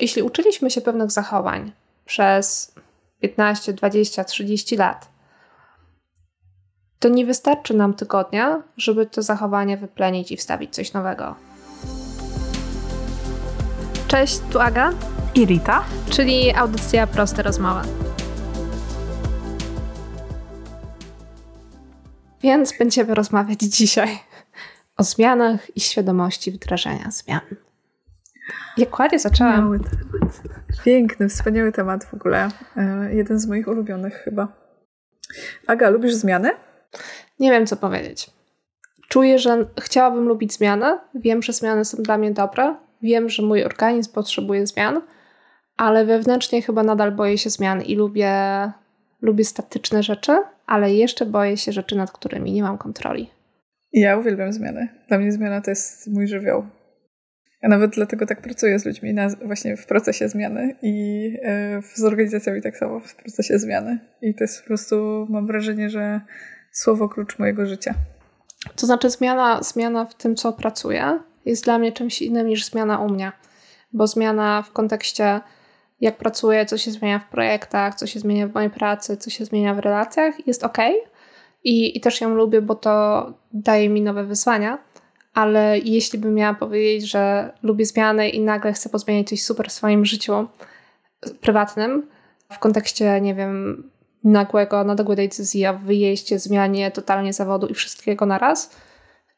Jeśli uczyliśmy się pewnych zachowań przez 15, 20, 30 lat, to nie wystarczy nam tygodnia, żeby to zachowanie wyplenić i wstawić coś nowego. Cześć, tu Aga i Rita, czyli audycja Proste Rozmowa. Więc będziemy rozmawiać dzisiaj o zmianach i świadomości wdrażania zmian. Jak ładnie zaczęłam. Piękny, wspaniały temat w ogóle. Jeden z moich ulubionych chyba. Aga, lubisz zmiany? Nie wiem, co powiedzieć. Czuję, że chciałabym lubić zmiany. Wiem, że zmiany są dla mnie dobre. Wiem, że mój organizm potrzebuje zmian, ale wewnętrznie chyba nadal boję się zmian i lubię statyczne rzeczy, ale jeszcze boję się rzeczy, nad którymi nie mam kontroli. Ja uwielbiam zmiany. Dla mnie zmiana to jest mój żywioł. Ja nawet dlatego tak pracuję z ludźmi właśnie w procesie zmiany i z organizacjami tak samo w procesie zmiany. I to jest po prostu, mam wrażenie, że słowo klucz mojego życia. To znaczy zmiana w tym, co pracuję, jest dla mnie czymś innym niż zmiana u mnie. Bo zmiana w kontekście jak pracuję, co się zmienia w projektach, co się zmienia w mojej pracy, co się zmienia w relacjach, jest okej. I też ją lubię, bo to daje mi nowe wyzwania. Ale jeśli bym miała powiedzieć, że lubię zmiany i nagle chcę pozmieniać coś super w swoim życiu prywatnym, w kontekście, nie wiem, nagłej decyzji o wyjeździe, zmianie totalnie zawodu i wszystkiego naraz,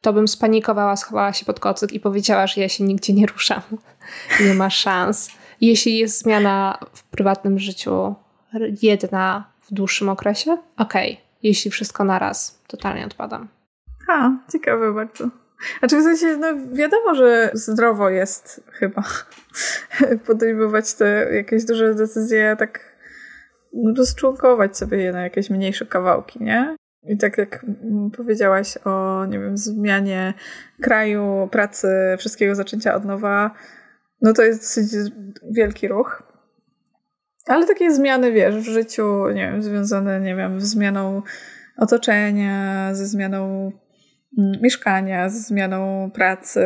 to bym spanikowała, schowała się pod kocyk i powiedziała, że ja się nigdzie nie ruszam. Nie ma szans. Jeśli jest zmiana w prywatnym życiu jedna w dłuższym okresie, okej. Jeśli wszystko naraz, totalnie odpadam. Ciekawe bardzo. Znaczy w sensie, wiadomo, że zdrowo jest chyba podejmować te jakieś duże decyzje, tak rozczłonkować sobie je na jakieś mniejsze kawałki, nie? I tak jak powiedziałaś o, nie wiem, zmianie kraju, pracy, wszystkiego zaczęcia od nowa, to jest dosyć wielki ruch. Ale takie zmiany, wiesz, w życiu, nie wiem, związane, nie wiem, z zmianą otoczenia, ze zmianą mieszkania, ze zmianą pracy,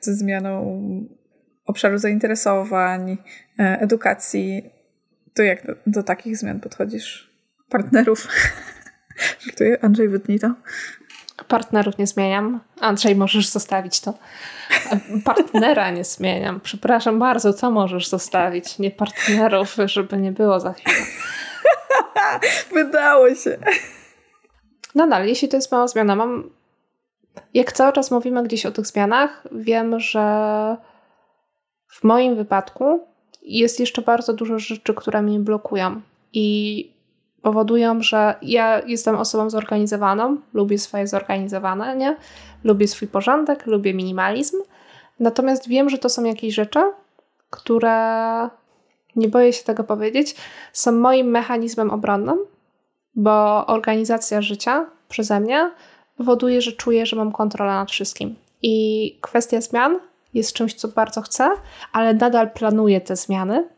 ze zmianą obszaru zainteresowań, edukacji. To jak do takich zmian podchodzisz? Partnerów? Żartuję, Andrzej wytnij to. Partnerów nie zmieniam. Andrzej, możesz zostawić to. Partnera nie zmieniam. Przepraszam bardzo, co możesz zostawić? Nie partnerów, żeby nie było za chwilę. Wydało się. Nadal, jeśli to jest mała zmiana, jak cały czas mówimy gdzieś o tych zmianach, wiem, że w moim wypadku jest jeszcze bardzo dużo rzeczy, które mnie blokują i powodują, że ja jestem osobą zorganizowaną, lubię swoje zorganizowanie, lubię swój porządek, lubię minimalizm. Natomiast wiem, że to są jakieś rzeczy, które, nie boję się tego powiedzieć, są moim mechanizmem obronnym, bo organizacja życia przeze mnie powoduje, że czuję, że mam kontrolę nad wszystkim. I kwestia zmian jest czymś, co bardzo chcę, ale nadal planuję te zmiany,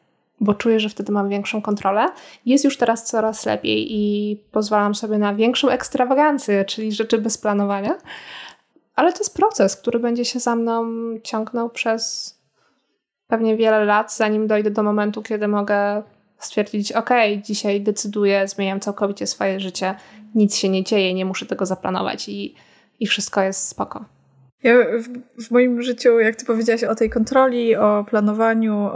bo czuję, że wtedy mam większą kontrolę. Jest już teraz coraz lepiej i pozwalam sobie na większą ekstrawagancję, czyli rzeczy bez planowania. Ale to jest proces, który będzie się za mną ciągnął przez pewnie wiele lat, zanim dojdę do momentu, kiedy mogę stwierdzić, dzisiaj decyduję, zmieniam całkowicie swoje życie, nic się nie dzieje, nie muszę tego zaplanować i wszystko jest spoko. Ja w moim życiu, jak ty powiedziałaś o tej kontroli, o planowaniu,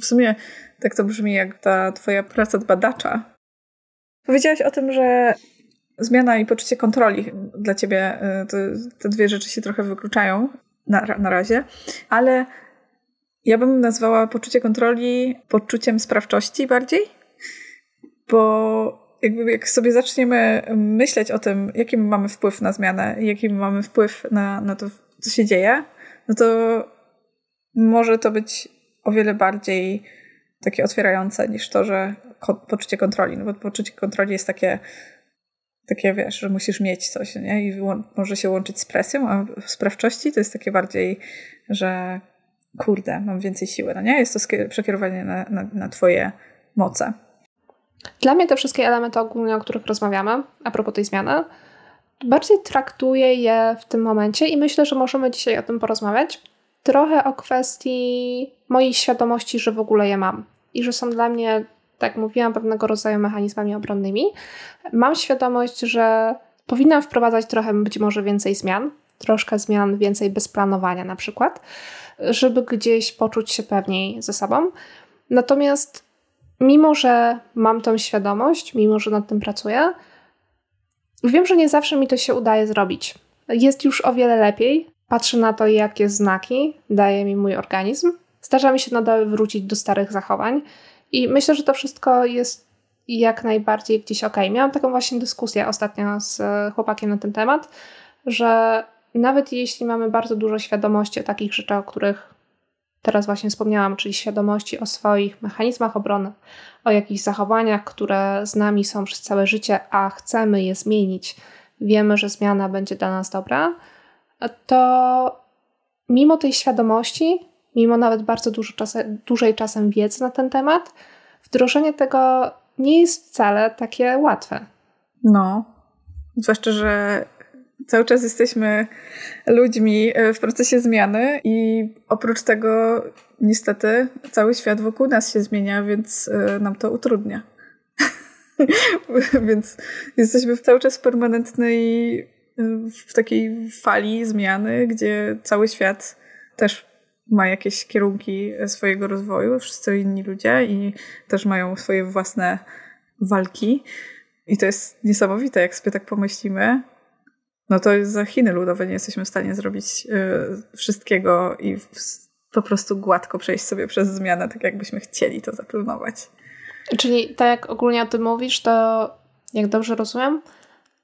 w sumie tak to brzmi jak ta twoja praca badacza. Powiedziałaś o tym, że zmiana i poczucie kontroli dla ciebie, te dwie rzeczy się trochę wykluczają na razie, ale ja bym nazwała poczucie kontroli poczuciem sprawczości bardziej, bo jak sobie zaczniemy myśleć o tym, jaki mamy wpływ na zmianę, jaki mamy wpływ na to, co się dzieje, to może to być o wiele bardziej takie otwierające niż to, że poczucie kontroli. Bo poczucie kontroli jest takie wiesz, że musisz mieć coś, nie? I może się łączyć z presją, a sprawczości to jest takie bardziej, że kurde, mam więcej siły, nie? Jest to przekierowanie na twoje moce. Dla mnie te wszystkie elementy ogólne, o których rozmawiamy, a propos tej zmiany, bardziej traktuję je w tym momencie i myślę, że możemy dzisiaj o tym porozmawiać, trochę o kwestii mojej świadomości, że w ogóle je mam i że są dla mnie, tak jak mówiłam, pewnego rodzaju mechanizmami obronnymi. Mam świadomość, że powinnam wprowadzać trochę być może więcej zmian, troszkę zmian więcej bez planowania na przykład, żeby gdzieś poczuć się pewniej ze sobą. Natomiast mimo, że mam tą świadomość, mimo, że nad tym pracuję, wiem, że nie zawsze mi to się udaje zrobić. Jest już o wiele lepiej. Patrzę na to, jakie znaki daje mi mój organizm. Zdarza mi się nadal wrócić do starych zachowań. I myślę, że to wszystko jest jak najbardziej gdzieś okej. Miałam taką właśnie dyskusję ostatnio z chłopakiem na ten temat, że nawet jeśli mamy bardzo dużo świadomości o takich rzeczach, o których teraz właśnie wspomniałam, czyli świadomości o swoich mechanizmach obrony, o jakichś zachowaniach, które z nami są przez całe życie, a chcemy je zmienić, wiemy, że zmiana będzie dla nas dobra, to mimo tej świadomości, mimo nawet bardzo dużej czasem wiedzy na ten temat, wdrożenie tego nie jest wcale takie łatwe. No, zwłaszcza, że cały czas jesteśmy ludźmi w procesie zmiany i oprócz tego niestety cały świat wokół nas się zmienia, więc nam to utrudnia. Więc jesteśmy cały czas w permanentnej, w takiej fali zmiany, gdzie cały świat też ma jakieś kierunki swojego rozwoju, wszyscy inni ludzie i też mają swoje własne walki. I to jest niesamowite, jak sobie tak pomyślimy. No to za Chiny Ludowe nie jesteśmy w stanie zrobić wszystkiego i po prostu gładko przejść sobie przez zmianę, tak jakbyśmy chcieli to zaplanować. Czyli tak jak ogólnie o tym mówisz, to jak dobrze rozumiem,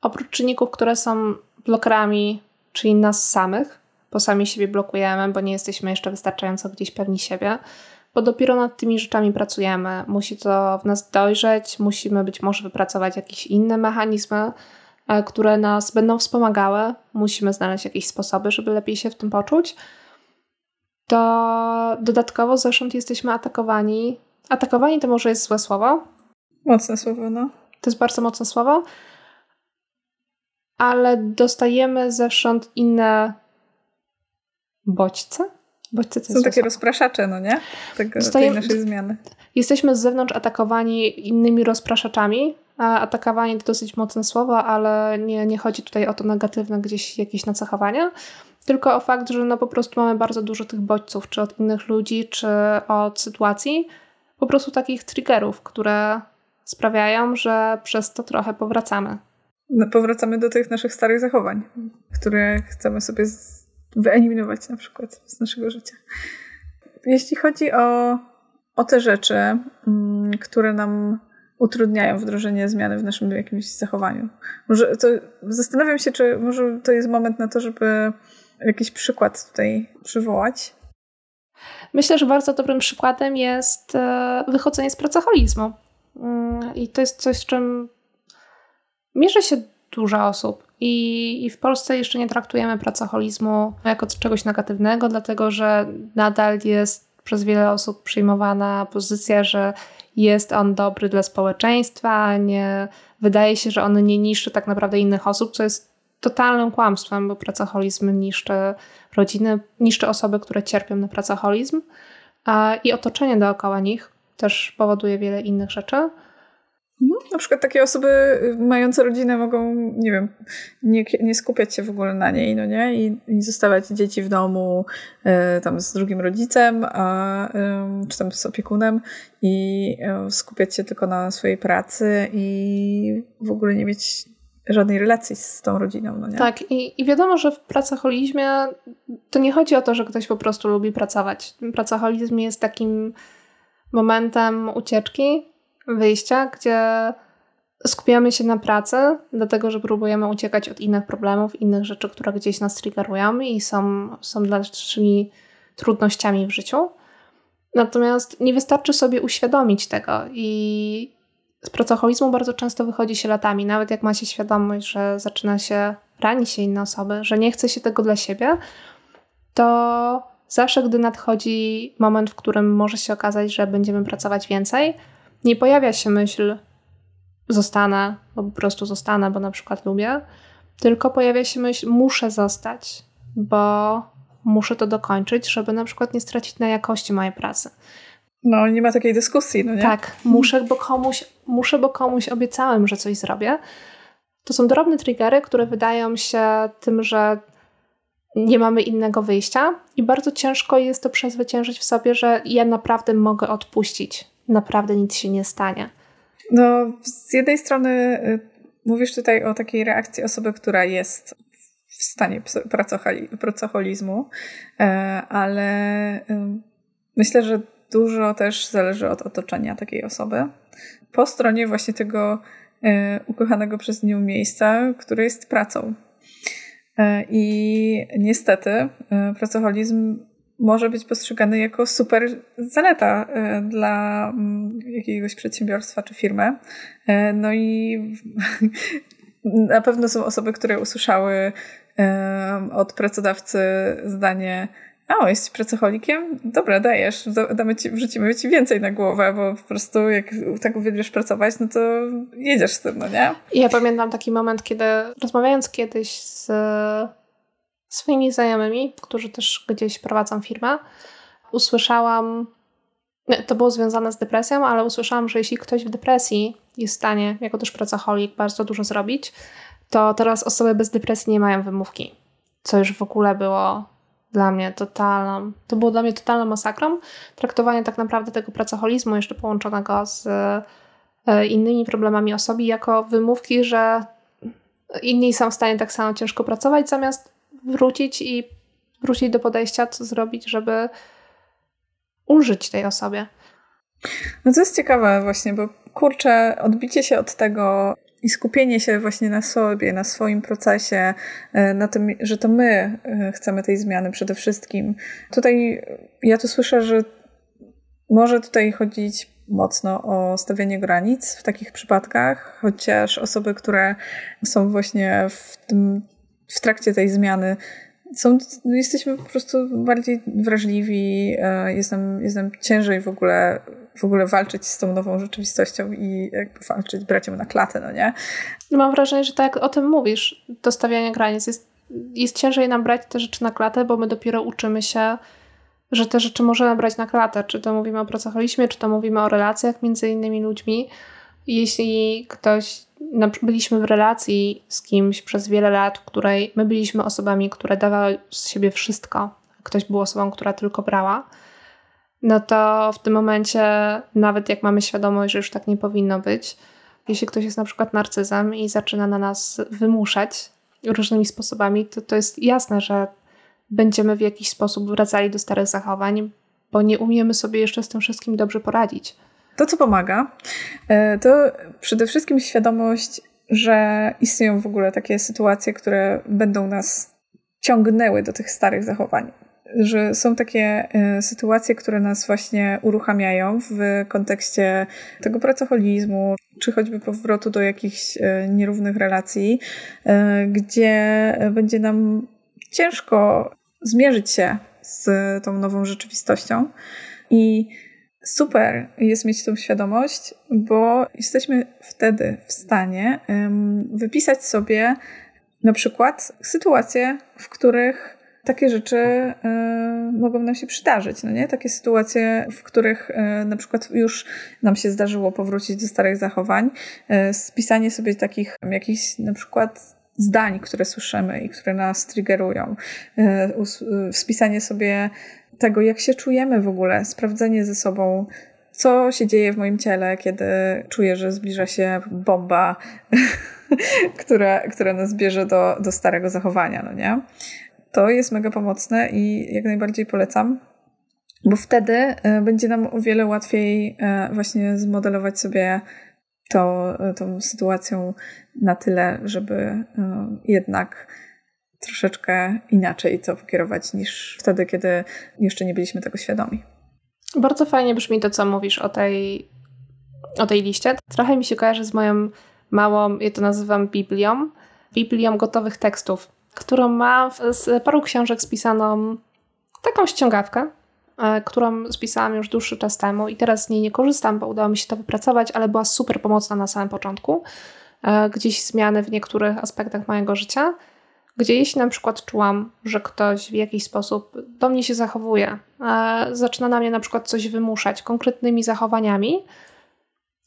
oprócz czynników, które są blokerami, czyli nas samych, bo sami siebie blokujemy, bo nie jesteśmy jeszcze wystarczająco gdzieś pewni siebie, bo dopiero nad tymi rzeczami pracujemy. Musi to w nas dojrzeć, musimy być może wypracować jakieś inne mechanizmy, które nas będą wspomagały, musimy znaleźć jakieś sposoby, żeby lepiej się w tym poczuć, to dodatkowo zewsząd jesteśmy atakowani. Atakowani to może jest złe słowo. Mocne słowo, no. To jest bardzo mocne słowo. Ale dostajemy zewsząd inne bodźce. Bodźce to są takie słowo. Rozpraszacze, no nie? Tej naszej zmiany. Jesteśmy z zewnątrz atakowani innymi rozpraszaczami. Atakowanie to dosyć mocne słowo, ale nie chodzi tutaj o to negatywne gdzieś jakieś nacechowania, tylko o fakt, że no po prostu mamy bardzo dużo tych bodźców, czy od innych ludzi, czy od sytuacji, po prostu takich triggerów, które sprawiają, że przez to trochę powracamy. No, powracamy do tych naszych starych zachowań, które chcemy sobie wyeliminować na przykład z naszego życia. Jeśli chodzi o te rzeczy, które nam utrudniają wdrożenie zmiany w naszym jakimś zachowaniu. Może to, zastanawiam się, czy może to jest moment na to, żeby jakiś przykład tutaj przywołać. Myślę, że bardzo dobrym przykładem jest wychodzenie z pracoholizmu. I to jest coś, z czym mierzy się dużo osób. I w Polsce jeszcze nie traktujemy pracoholizmu jako czegoś negatywnego, dlatego że nadal jest przez wiele osób przyjmowana pozycja, że jest on dobry dla społeczeństwa, nie, wydaje się, że on nie niszczy tak naprawdę innych osób, co jest totalnym kłamstwem, bo pracoholizm niszczy rodziny, niszczy osoby, które cierpią na pracoholizm i otoczenie dookoła nich też powoduje wiele innych rzeczy. Na przykład takie osoby mające rodzinę mogą, nie wiem, nie skupiać się w ogóle na niej, no nie? I zostawiać dzieci w domu tam z drugim rodzicem, czy tam z opiekunem i skupiać się tylko na swojej pracy i w ogóle nie mieć żadnej relacji z tą rodziną, no nie? Tak, i wiadomo, że w pracoholizmie to nie chodzi o to, że ktoś po prostu lubi pracować. Pracoholizm jest takim momentem ucieczki, wyjścia, gdzie skupiamy się na pracy, dlatego że próbujemy uciekać od innych problemów, innych rzeczy, które gdzieś nas triggerują i są dalszymi trudnościami w życiu. Natomiast nie wystarczy sobie uświadomić tego i z pracoholizmu bardzo często wychodzi się latami, nawet jak ma się świadomość, że rani się inne osoby, że nie chce się tego dla siebie, to zawsze, gdy nadchodzi moment, w którym może się okazać, że będziemy pracować więcej, nie pojawia się myśl zostanę, bo po prostu zostanę, bo na przykład lubię, tylko pojawia się myśl muszę zostać, bo muszę to dokończyć, żeby na przykład nie stracić na jakości mojej pracy. No, nie ma takiej dyskusji, no nie? Tak, muszę, bo komuś obiecałem, że coś zrobię. To są drobne triggery, które wydają się tym, że nie mamy innego wyjścia i bardzo ciężko jest to przezwyciężyć w sobie, że ja naprawdę mogę odpuścić. Naprawdę nic się nie stanie. No, z jednej strony mówisz tutaj o takiej reakcji osoby, która jest w stanie pracoholizmu, ale myślę, że dużo też zależy od otoczenia takiej osoby. Po stronie właśnie tego ukochanego przez nią miejsca, które jest pracą. I niestety pracoholizm może być postrzegany jako super zaleta dla jakiegoś przedsiębiorstwa czy firmy. No i na pewno są osoby, które usłyszały od pracodawcy zdanie: a, jesteś pracoholikiem? Dobra, dajesz, wrzucimy ci więcej na głowę, bo po prostu jak tak uwielbiasz pracować, no to jedziesz z tym, no nie? Ja pamiętam taki moment, kiedy rozmawiając kiedyś z swoimi znajomymi, którzy też gdzieś prowadzą firmę, usłyszałam, to było związane z depresją, ale usłyszałam, że jeśli ktoś w depresji jest w stanie, jako też pracoholik, bardzo dużo zrobić, to teraz osoby bez depresji nie mają wymówki. Co już w ogóle było to było dla mnie totalną masakrą. Traktowanie tak naprawdę tego pracoholizmu, jeszcze połączonego z innymi problemami osoby, jako wymówki, że inni są w stanie tak samo ciężko pracować, zamiast wrócić do podejścia, co zrobić, żeby ulżyć tej osobie. No to jest ciekawe właśnie, bo kurczę, odbicie się od tego i skupienie się właśnie na sobie, na swoim procesie, na tym, że to my chcemy tej zmiany przede wszystkim. Tutaj ja tu słyszę, że może tutaj chodzić mocno o stawianie granic w takich przypadkach, chociaż osoby, które są właśnie w trakcie tej zmiany, jesteśmy po prostu bardziej wrażliwi, jest nam ciężej w ogóle walczyć z tą nową rzeczywistością i jakby walczyć, brać ją na klatę, no nie? Mam wrażenie, że tak jak o tym mówisz, to stawianie granic. Jest ciężej nam brać te rzeczy na klatę, bo my dopiero uczymy się, że te rzeczy możemy brać na klatę. Czy to mówimy o pracoholizmie, czy to mówimy o relacjach między innymi ludźmi. Jeśli byliśmy w relacji z kimś przez wiele lat, w której my byliśmy osobami, które dawały z siebie wszystko, ktoś był osobą, która tylko brała, no to w tym momencie, nawet jak mamy świadomość, że już tak nie powinno być, jeśli ktoś jest na przykład narcyzem i zaczyna na nas wymuszać różnymi sposobami, to jest jasne, że będziemy w jakiś sposób wracali do starych zachowań, bo nie umiemy sobie jeszcze z tym wszystkim dobrze poradzić. To, co pomaga, to przede wszystkim świadomość, że istnieją w ogóle takie sytuacje, które będą nas ciągnęły do tych starych zachowań. Że są takie sytuacje, które nas właśnie uruchamiają w kontekście tego pracoholizmu, czy choćby powrotu do jakichś nierównych relacji, gdzie będzie nam ciężko zmierzyć się z tą nową rzeczywistością. I super jest mieć tą świadomość, bo jesteśmy wtedy w stanie wypisać sobie na przykład sytuacje, w których takie rzeczy mogą nam się przydarzyć, no nie? Takie sytuacje, w których na przykład już nam się zdarzyło powrócić do starych zachowań, spisanie sobie takich jakichś na przykład zdań, które słyszymy i które nas triggerują, spisanie sobie tego, jak się czujemy w ogóle, sprawdzenie ze sobą, co się dzieje w moim ciele, kiedy czuję, że zbliża się bomba, która nas bierze do starego zachowania, no nie? To jest mega pomocne i jak najbardziej polecam, bo wtedy będzie nam o wiele łatwiej właśnie zmodelować sobie tą sytuację na tyle, żeby jednak troszeczkę inaczej to pokierować niż wtedy, kiedy jeszcze nie byliśmy tego świadomi. Bardzo fajnie brzmi to, co mówisz o tej liście. Trochę mi się kojarzy z moją małą, ja to nazywam Biblią gotowych tekstów, którą mam z paru książek spisaną, taką ściągawkę, którą spisałam już dłuższy czas temu i teraz z niej nie korzystam, bo udało mi się to wypracować, ale była super pomocna na samym początku. Gdzieś zmiany w niektórych aspektach mojego życia, gdzie jeśli na przykład czułam, że ktoś w jakiś sposób do mnie się zachowuje, zaczyna na mnie na przykład coś wymuszać konkretnymi zachowaniami,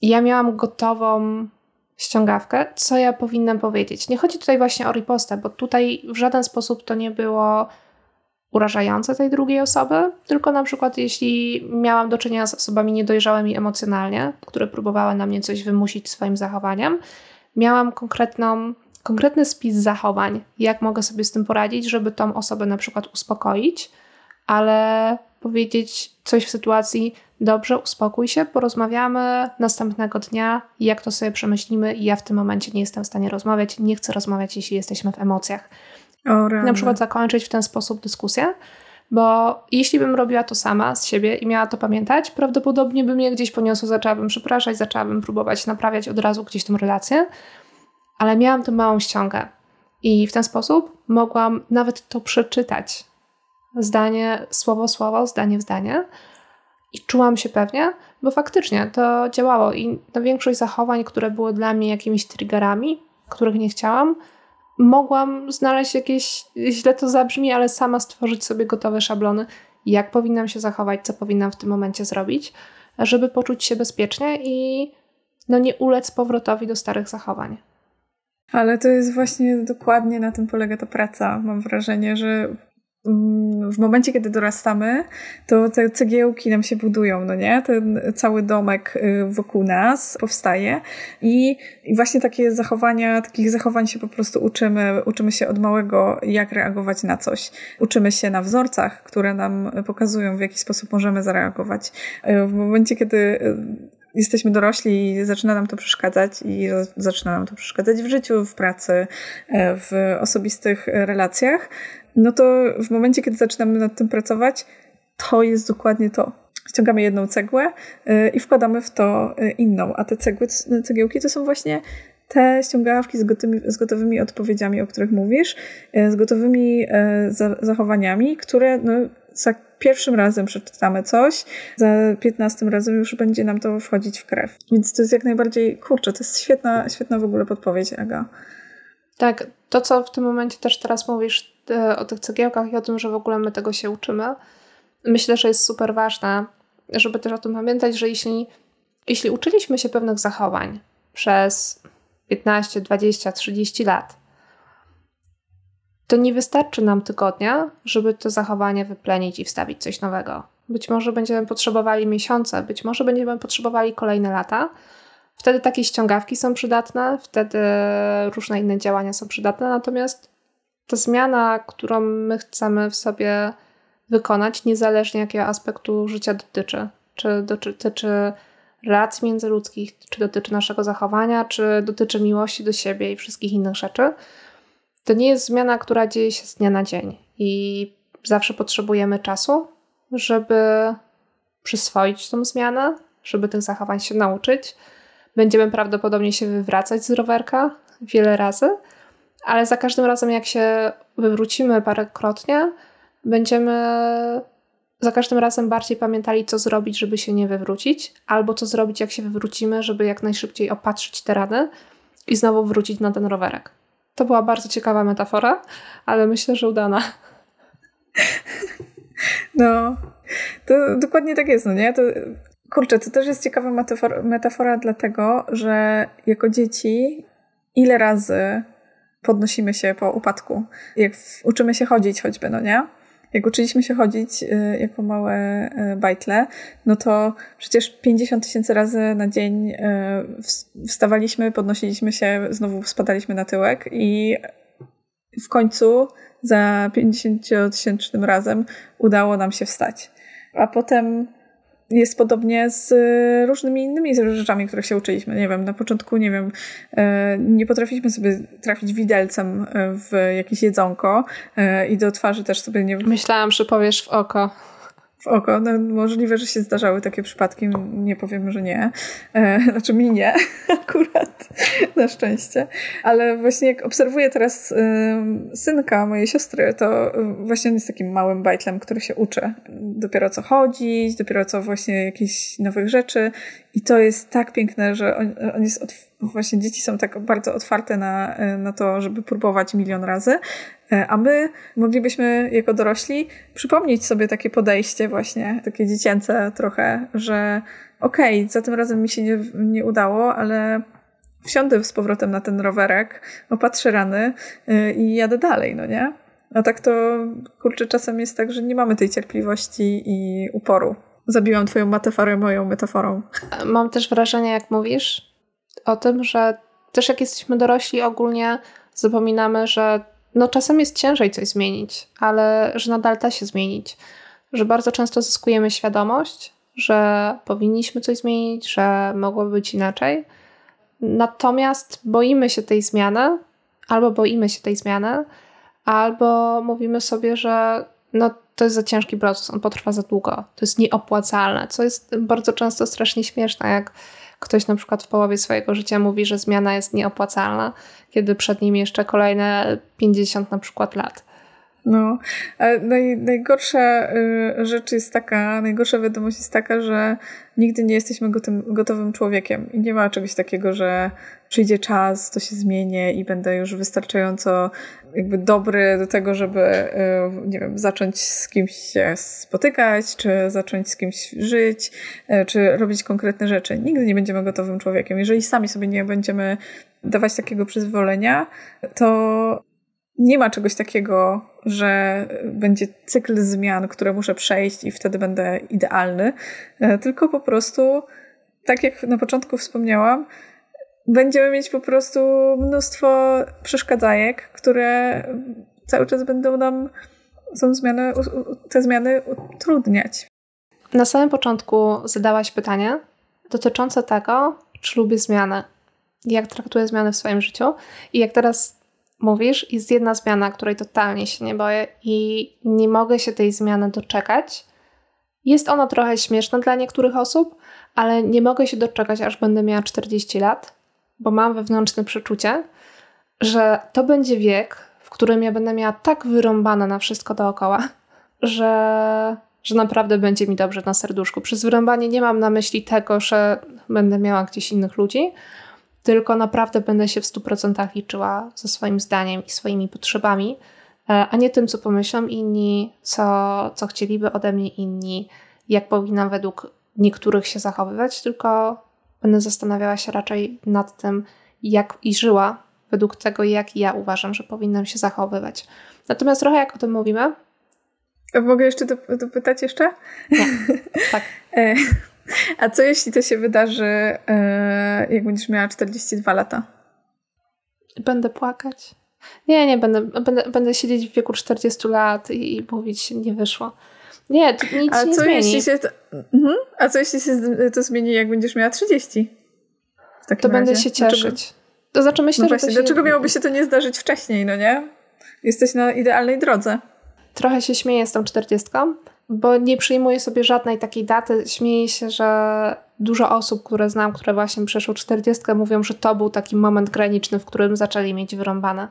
ja miałam gotową ściągawkę, co ja powinnam powiedzieć. Nie chodzi tutaj właśnie o ripostę, bo tutaj w żaden sposób to nie było urażające tej drugiej osoby, tylko na przykład jeśli miałam do czynienia z osobami niedojrzałymi emocjonalnie, które próbowały na mnie coś wymusić swoim zachowaniem, miałam konkretny spis zachowań, jak mogę sobie z tym poradzić, żeby tą osobę na przykład uspokoić, ale powiedzieć coś w sytuacji: dobrze, uspokój się, porozmawiamy następnego dnia, jak to sobie przemyślimy. Ja w tym momencie nie jestem w stanie rozmawiać, nie chcę rozmawiać, jeśli jesteśmy w emocjach. Na przykład zakończyć w ten sposób dyskusję, bo jeśli bym robiła to sama z siebie i miała to pamiętać, prawdopodobnie by mnie gdzieś poniosło, zaczęłabym przepraszać, zaczęłabym próbować naprawiać od razu gdzieś tą relację, ale miałam tę małą ściągę i w ten sposób mogłam nawet to przeczytać zdanie, słowo, słowo, zdanie w zdanie i czułam się pewnie, bo faktycznie to działało i na większość zachowań, które były dla mnie jakimiś triggerami, których nie chciałam, mogłam znaleźć jakieś, źle to zabrzmi, ale sama stworzyć sobie gotowe szablony, jak powinnam się zachować, co powinnam w tym momencie zrobić, żeby poczuć się bezpiecznie i nie ulec powrotowi do starych zachowań. Ale to jest właśnie dokładnie na tym polega ta praca. Mam wrażenie, że w momencie, kiedy dorastamy, to te cegiełki nam się budują, nie? Ten cały domek wokół nas powstaje i właśnie takich zachowań się po prostu uczymy się od małego, jak reagować na coś. Uczymy się na wzorcach, które nam pokazują, w jaki sposób możemy zareagować. W momencie, kiedy jesteśmy dorośli i zaczyna nam to przeszkadzać w życiu, w pracy, w osobistych relacjach, no to w momencie, kiedy zaczynamy nad tym pracować, to jest dokładnie to. Ściągamy jedną cegłę i wkładamy w to inną, a te cegiełki to są właśnie te ściągawki z gotowymi odpowiedziami, o których mówisz, z gotowymi zachowaniami, które za pierwszym razem przeczytamy coś, za 15 razem już będzie nam to wchodzić w krew. Więc to jest jak najbardziej, to jest świetna w ogóle podpowiedź, Aga. Tak, to co w tym momencie też teraz mówisz o tych cegiełkach i o tym, że w ogóle my tego się uczymy, myślę, że jest super ważne, żeby też o tym pamiętać, że jeśli uczyliśmy się pewnych zachowań przez 15, 20, 30 lat, to nie wystarczy nam tygodnia, żeby to zachowanie wyplenić i wstawić coś nowego. Być może będziemy potrzebowali miesiące, być może będziemy potrzebowali kolejne lata. Wtedy takie ściągawki są przydatne, wtedy różne inne działania są przydatne, natomiast ta zmiana, którą my chcemy w sobie wykonać, niezależnie jakiego aspektu życia dotyczy, czy dotyczy relacji międzyludzkich, czy dotyczy naszego zachowania, czy dotyczy miłości do siebie i wszystkich innych rzeczy, to nie jest zmiana, która dzieje się z dnia na dzień i zawsze potrzebujemy czasu, żeby przyswoić tą zmianę, żeby tych zachowań się nauczyć. Będziemy prawdopodobnie się wywracać z rowerka wiele razy, ale za każdym razem, jak się wywrócimy parokrotnie, będziemy za każdym razem bardziej pamiętali, co zrobić, żeby się nie wywrócić, albo co zrobić, jak się wywrócimy, żeby jak najszybciej opatrzyć te rany i znowu wrócić na ten rowerek. To była bardzo ciekawa metafora, ale myślę, że udana. To dokładnie tak jest, nie? To też jest ciekawa metafora dlatego, że jako dzieci ile razy podnosimy się po upadku. Jak uczymy się chodzić choćby, nie? Jak uczyliśmy się chodzić jako małe bajtle, to przecież 50 000 razy na dzień wstawaliśmy, podnosiliśmy się, znowu spadaliśmy na tyłek i w końcu za 50 000 razem udało nam się wstać. A potem jest podobnie z różnymi innymi rzeczami, których się uczyliśmy. Nie wiem, na początku, nie potrafiliśmy sobie trafić widelcem w jakieś jedzonko i do twarzy też sobie nie... Myślałam, że powiesz w oko. W oko. Możliwe, że się zdarzały takie przypadki. Nie powiem, że nie. Znaczy mi nie akurat. Na szczęście. Ale właśnie jak obserwuję teraz synka mojej siostry, to właśnie on jest takim małym bajtlem, który się uczy. Dopiero co chodzić, dopiero co właśnie jakichś nowych rzeczy. I to jest tak piękne, że on jest... Właśnie dzieci są tak bardzo otwarte na to, żeby próbować milion razy. A my moglibyśmy jako dorośli przypomnieć sobie takie podejście właśnie, takie dziecięce trochę, że okej, za tym razem mi się nie udało, ale wsiądę z powrotem na ten rowerek, opatrzę rany i jadę dalej, no nie? A tak to, kurczę, czasem jest tak, że nie mamy tej cierpliwości i uporu. Zabiłam twoją metaforę moją metaforą. Mam też wrażenie, jak mówisz o tym, że też jak jesteśmy dorośli ogólnie zapominamy, że no czasem jest ciężej coś zmienić, ale że nadal da się zmienić. Że bardzo często zyskujemy świadomość, że powinniśmy coś zmienić, że mogłoby być inaczej. Natomiast boimy się tej zmiany, albo mówimy sobie, że no to jest za ciężki proces, on potrwa za długo, to jest nieopłacalne, co jest bardzo często strasznie śmieszne, jak ktoś na przykład w połowie swojego życia mówi, że zmiana jest nieopłacalna, kiedy przed nim jeszcze kolejne 50 na przykład lat. No, najgorsza rzecz jest taka, najgorsza wiadomość jest taka, że nigdy nie jesteśmy gotowym człowiekiem i nie ma czegoś takiego, że przyjdzie czas, to się zmienię i będę już wystarczająco jakby dobry do tego, żeby, nie wiem, zacząć z kimś się spotykać, czy zacząć z kimś żyć, czy robić konkretne rzeczy. Nigdy nie będziemy gotowym człowiekiem. Jeżeli sami sobie nie będziemy dawać takiego przyzwolenia, to nie ma czegoś takiego, że będzie cykl zmian, które muszę przejść i wtedy będę idealny, tylko po prostu, tak jak na początku wspomniałam, będziemy mieć po prostu mnóstwo przeszkadzajek, które cały czas będą nam te zmiany utrudniać. Na samym początku zadałaś pytanie dotyczące tego, czy lubię zmiany, jak traktuję zmiany w swoim życiu i jak teraz mówisz, jest jedna zmiana, której totalnie się nie boję i nie mogę się tej zmiany doczekać. Jest ona trochę śmieszna dla niektórych osób, ale nie mogę się doczekać, aż będę miała 40 lat, bo mam wewnętrzne przeczucie, że to będzie wiek, w którym ja będę miała tak wyrąbane na wszystko dookoła, że naprawdę będzie mi dobrze na serduszku. Przez wyrąbanie nie mam na myśli tego, że będę miała gdzieś innych ludzi, tylko naprawdę będę się w 100% liczyła ze swoim zdaniem i swoimi potrzebami, a nie tym, co pomyślą inni, co chcieliby ode mnie inni, jak powinnam według niektórych się zachowywać, tylko będę zastanawiała się raczej nad tym, jak i żyła według tego, jak ja uważam, że powinnam się zachowywać. Natomiast trochę jak o tym mówimy... Mogę jeszcze dopytać jeszcze? Nie, tak. A co jeśli to się wydarzy, jak będziesz miała 42 lata? Będę płakać. Nie, będę siedzieć w wieku 40 lat i mówić, nie wyszło. Nie, to nic nie zmieni. A co jeśli się to zmieni, jak będziesz miała 30? To będę się cieszyć. To znaczy myślę, że dlaczego miałoby się to nie zdarzyć wcześniej, no nie? Jesteś na idealnej drodze. Trochę się śmieję z tą 40-tką. Bo nie przyjmuję sobie żadnej takiej daty. Śmieję się, że dużo osób, które znam, które właśnie przeszły 40, mówią, że to był taki moment graniczny, w którym zaczęli mieć wyrąbane.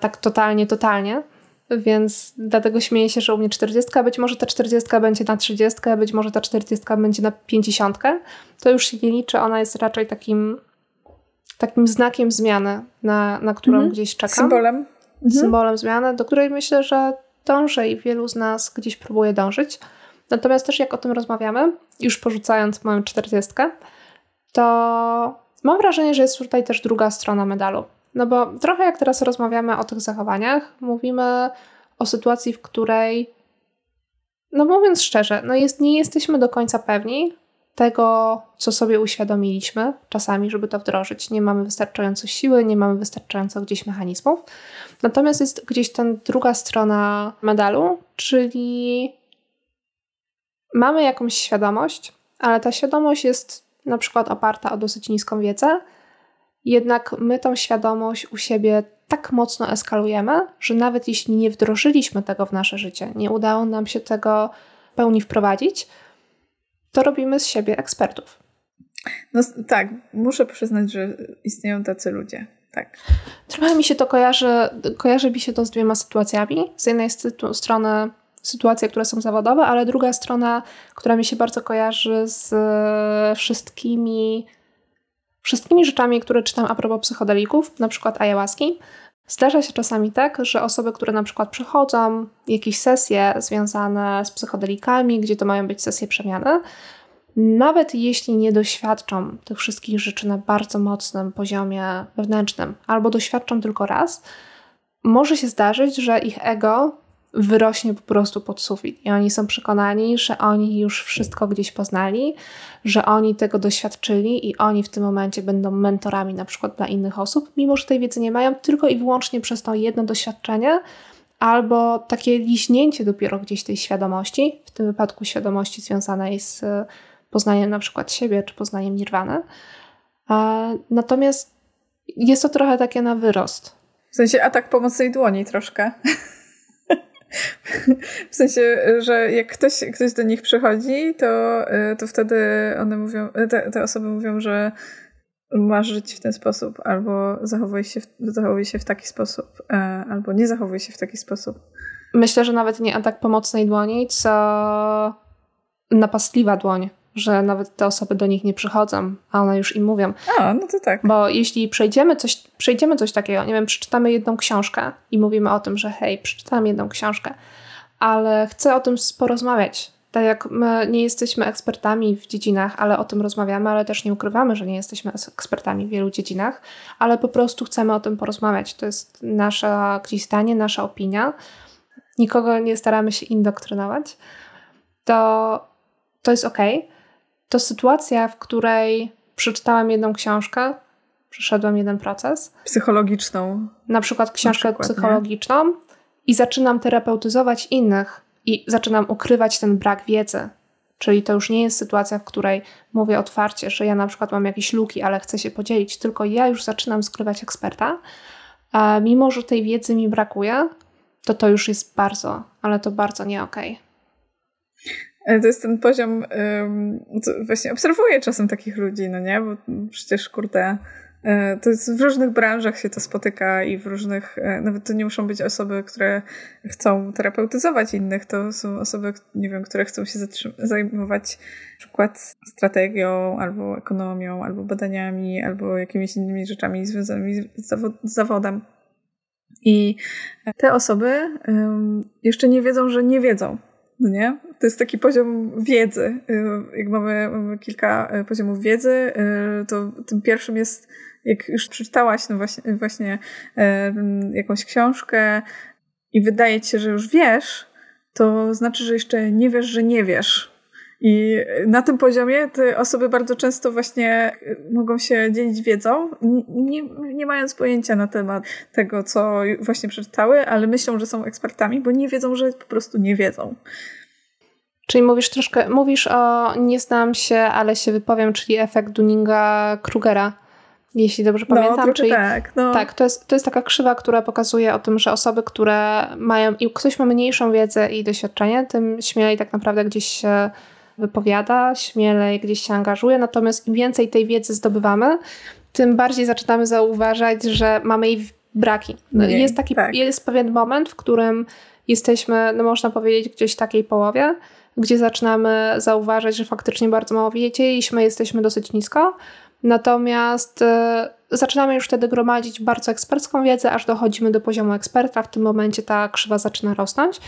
Tak totalnie. Więc dlatego śmieję się, że u mnie 40, być może ta 40 będzie na 30, być może ta 40 będzie na 50. To już się nie liczy, ona jest raczej takim znakiem zmiany, na którą gdzieś czekam. Symbolem zmiany, do której myślę, że dążę i wielu z nas gdzieś próbuje dążyć. Natomiast też jak o tym rozmawiamy, już porzucając moją 40, to mam wrażenie, że jest tutaj też druga strona medalu. No bo trochę jak teraz rozmawiamy o tych zachowaniach, mówimy o sytuacji, w której, no mówiąc szczerze, nie jesteśmy do końca pewni tego, co sobie uświadomiliśmy czasami, żeby to wdrożyć. Nie mamy wystarczająco siły, nie mamy wystarczająco gdzieś mechanizmów. Natomiast jest gdzieś ta druga strona medalu, czyli mamy jakąś świadomość, ale ta świadomość jest na przykład oparta o dosyć niską wiedzę, jednak my tą świadomość u siebie tak mocno eskalujemy, że nawet jeśli nie wdrożyliśmy tego w nasze życie, nie udało nam się tego w pełni wprowadzić, to robimy z siebie ekspertów. No tak, muszę przyznać, że istnieją tacy ludzie. Tak. Trochę mi się to kojarzy mi się to z dwiema sytuacjami. Z jednej strony sytuacje, które są zawodowe, ale druga strona, która mi się bardzo kojarzy z wszystkimi rzeczami, które czytam a propos psychodelików, na przykład ayahuaski. Zdarza się czasami tak, że osoby, które na przykład przechodzą jakieś sesje związane z psychodelikami, gdzie to mają być sesje przemiany, nawet jeśli nie doświadczą tych wszystkich rzeczy na bardzo mocnym poziomie wewnętrznym, albo doświadczą tylko raz, może się zdarzyć, że ich ego wyrośnie po prostu pod sufit i oni są przekonani, że oni już wszystko gdzieś poznali, że oni tego doświadczyli i oni w tym momencie będą mentorami na przykład dla innych osób, mimo że tej wiedzy nie mają tylko i wyłącznie przez to jedno doświadczenie albo takie liśnięcie dopiero gdzieś tej świadomości, w tym wypadku świadomości związanej z poznaniem na przykład siebie czy poznaniem nirwany. Natomiast jest to trochę takie na wyrost. W sensie atak pomocnej dłoni troszkę. W sensie, że jak ktoś do nich przychodzi, to wtedy one mówią, te osoby mówią, że masz żyć w ten sposób, albo zachowuj się w taki sposób, albo nie zachowuj się w taki sposób. Myślę, że nawet nie atak pomocnej dłoni, co napastliwa dłoń, że nawet te osoby do nich nie przychodzą, a one już im mówią. A, no to tak. Bo jeśli przejdziemy coś takiego, nie wiem, przeczytamy jedną książkę i mówimy o tym, że hej, przeczytałam jedną książkę, ale chcę o tym porozmawiać. Tak jak my nie jesteśmy ekspertami w dziedzinach, ale o tym rozmawiamy, ale też nie ukrywamy, że nie jesteśmy ekspertami w wielu dziedzinach, ale po prostu chcemy o tym porozmawiać. To jest nasze gdzieś zdanie, nasza opinia. Nikogo nie staramy się indoktrynować. To jest okej. To sytuacja, w której przeczytałam jedną książkę, przeszedłam jeden proces. Psychologiczną. Na przykład książkę psychologiczną, nie? I zaczynam terapeutyzować innych i zaczynam ukrywać ten brak wiedzy. Czyli to już nie jest sytuacja, w której mówię otwarcie, że ja na przykład mam jakieś luki, ale chcę się podzielić, tylko ja już zaczynam skrywać eksperta. A mimo że tej wiedzy mi brakuje, to już jest bardzo, ale to bardzo nie okej. To jest ten poziom, właśnie obserwuję czasem takich ludzi, no nie? Bo przecież, kurde, to jest w różnych branżach się to spotyka i w różnych, nawet to nie muszą być osoby, które chcą terapeutyzować innych, to są osoby, nie wiem, które chcą się zajmować na przykład strategią, albo ekonomią, albo badaniami, albo jakimiś innymi rzeczami związanymi z zawodem. I te osoby jeszcze nie wiedzą, że nie wiedzą. No nie? To jest taki poziom wiedzy. Jak mamy kilka poziomów wiedzy, to tym pierwszym jest, jak już przeczytałaś no właśnie jakąś książkę i wydaje ci się, że już wiesz, to znaczy, że jeszcze nie wiesz, że nie wiesz. I na tym poziomie te osoby bardzo często właśnie mogą się dzielić wiedzą, nie mając pojęcia na temat tego, co właśnie przeczytały, ale myślą, że są ekspertami, bo nie wiedzą, że po prostu nie wiedzą. Czyli mówisz o nie znam się, ale się wypowiem, czyli efekt Dunninga-Krugera, jeśli dobrze pamiętam. No, czyli tak. No. Tak, to jest taka krzywa, która pokazuje o tym, że osoby, które mają i ktoś ma mniejszą wiedzę i doświadczenie, tym śmielej tak naprawdę gdzieś się wypowiada, śmielej gdzieś się angażuje, natomiast im więcej tej wiedzy zdobywamy, tym bardziej zaczynamy zauważać, że mamy jej braki. Mniej, jest taki, tak. Jest pewien moment, w którym jesteśmy, no można powiedzieć, gdzieś w takiej połowie, gdzie zaczynamy zauważać, że faktycznie bardzo mało wiedzieliśmy, jesteśmy dosyć nisko, natomiast zaczynamy już wtedy gromadzić bardzo ekspercką wiedzę, aż dochodzimy do poziomu eksperta. W tym momencie ta krzywa zaczyna rosnąć.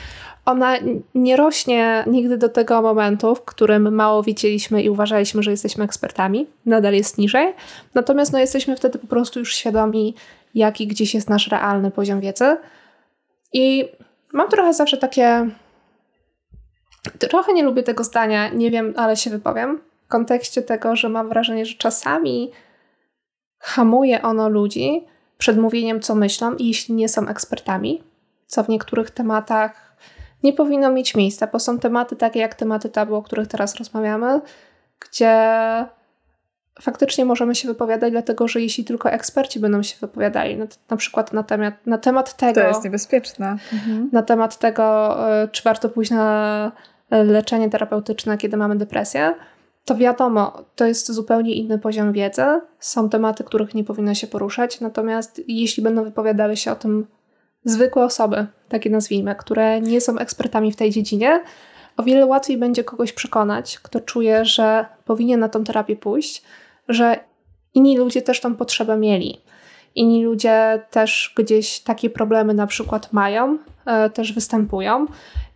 Ona nie rośnie nigdy do tego momentu, w którym mało wiedzieliśmy i uważaliśmy, że jesteśmy ekspertami. Nadal jest niżej. Natomiast jesteśmy wtedy po prostu już świadomi, jaki gdzieś jest nasz realny poziom wiedzy. I mam trochę zawsze takie... Trochę nie lubię tego zdania, nie wiem, ale się wypowiem. W kontekście tego, że mam wrażenie, że czasami hamuje ono ludzi przed mówieniem, co myślą, i jeśli nie są ekspertami, co w niektórych tematach nie powinno mieć miejsca, bo są tematy takie jak tematy tabu, o których teraz rozmawiamy, gdzie faktycznie możemy się wypowiadać, dlatego że jeśli tylko eksperci będą się wypowiadali, na przykład na temat tego... To jest niebezpieczne. Mhm. Na temat tego, czy warto pójść na leczenie terapeutyczne, kiedy mamy depresję, to wiadomo, to jest zupełnie inny poziom wiedzy. Są tematy, których nie powinno się poruszać, natomiast jeśli będą wypowiadały się o tym zwykłe osoby, takie nazwijmy, które nie są ekspertami w tej dziedzinie, o wiele łatwiej będzie kogoś przekonać, kto czuje, że powinien na tą terapię pójść, że inni ludzie też tą potrzebę mieli. Inni ludzie też gdzieś takie problemy na przykład mają, też występują.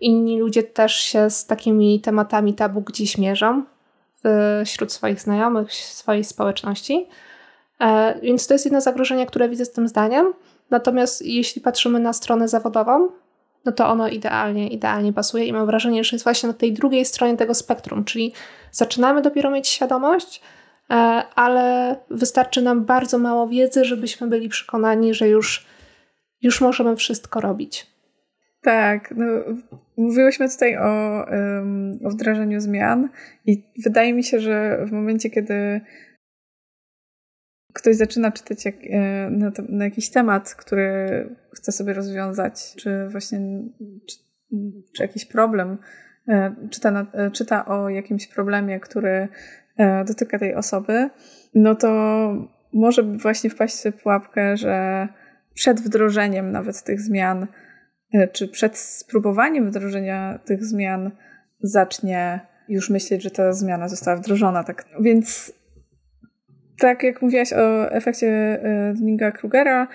Inni ludzie też się z takimi tematami tabu gdzieś mierzą wśród swoich znajomych, swojej społeczności. Więc to jest jedno zagrożenie, które widzę z tym zdaniem. Natomiast jeśli patrzymy na stronę zawodową, no to ono idealnie pasuje i mam wrażenie, że jest właśnie na tej drugiej stronie tego spektrum, czyli zaczynamy dopiero mieć świadomość, ale wystarczy nam bardzo mało wiedzy, żebyśmy byli przekonani, że już możemy wszystko robić. Tak, no, mówiłyśmy tutaj o wdrażaniu zmian i wydaje mi się, że w momencie, kiedy ktoś zaczyna czytać na jakiś temat, który chce sobie rozwiązać, czy właśnie czy jakiś problem, czyta o jakimś problemie, który dotyka tej osoby, no to może właśnie wpaść w pułapkę, że przed wdrożeniem nawet tych zmian, czy przed spróbowaniem wdrożenia tych zmian zacznie już myśleć, że ta zmiana została wdrożona. Tak. Więc tak jak mówiłaś o efekcie Dunninga-Krugera,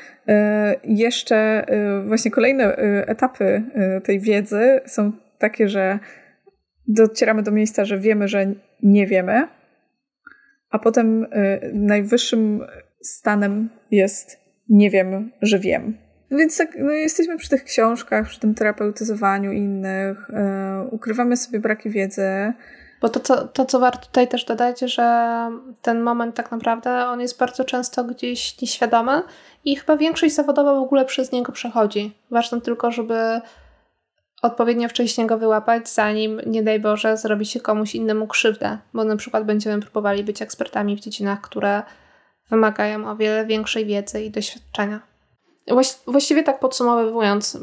jeszcze właśnie kolejne etapy tej wiedzy są takie, że docieramy do miejsca, że wiemy, że nie wiemy, a potem najwyższym stanem jest nie wiem, że wiem. Więc tak, no, jesteśmy przy tych książkach, przy tym terapeutyzowaniu innych, ukrywamy sobie braki wiedzy. Bo to, co warto tutaj też dodać, że ten moment tak naprawdę, on jest bardzo często gdzieś nieświadomy i chyba większość zawodowa w ogóle przez niego przechodzi. Ważne tylko, żeby odpowiednio wcześnie go wyłapać, zanim, nie daj Boże, zrobi się komuś innemu krzywdę. Bo na przykład będziemy próbowali być ekspertami w dziedzinach, które wymagają o wiele większej wiedzy i doświadczenia. Właściwie tak podsumowując,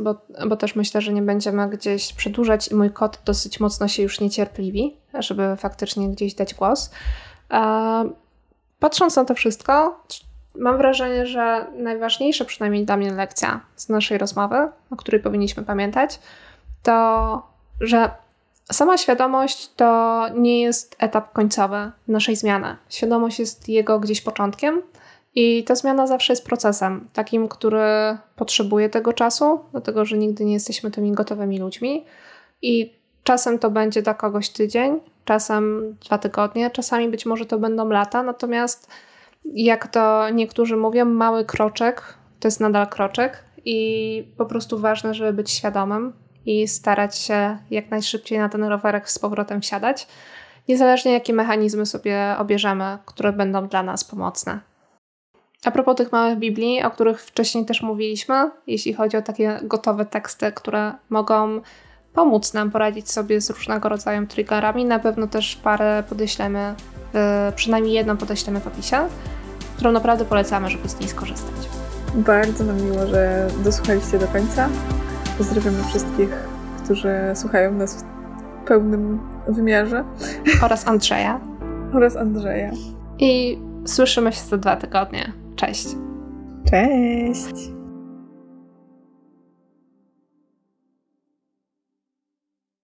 bo też myślę, że nie będziemy gdzieś przedłużać i mój kot dosyć mocno się już niecierpliwi, żeby faktycznie gdzieś dać głos. Patrząc na to wszystko, mam wrażenie, że najważniejsza przynajmniej dla mnie lekcja z naszej rozmowy, o której powinniśmy pamiętać, to, że sama świadomość to nie jest etap końcowy naszej zmiany. Świadomość jest jego gdzieś początkiem. I ta zmiana zawsze jest procesem, takim, który potrzebuje tego czasu, dlatego że nigdy nie jesteśmy tymi gotowymi ludźmi. I czasem to będzie dla kogoś tydzień, czasem 2 tygodnie, czasami być może to będą lata. Natomiast jak to niektórzy mówią, mały kroczek to jest nadal kroczek i po prostu ważne, żeby być świadomym i starać się jak najszybciej na ten rowerek z powrotem wsiadać, niezależnie jakie mechanizmy sobie obierzemy, które będą dla nas pomocne. A propos tych małych Biblii, o których wcześniej też mówiliśmy, jeśli chodzi o takie gotowe teksty, które mogą pomóc nam poradzić sobie z różnego rodzaju triggerami, na pewno też parę podeślemy, przynajmniej jedną podeślemy w opisie, którą naprawdę polecamy, żeby z niej skorzystać. Bardzo nam miło, że dosłuchaliście do końca. Pozdrawiamy wszystkich, którzy słuchają nas w pełnym wymiarze. Oraz Andrzeja. I słyszymy się za 2 tygodnie. Cześć. Cześć.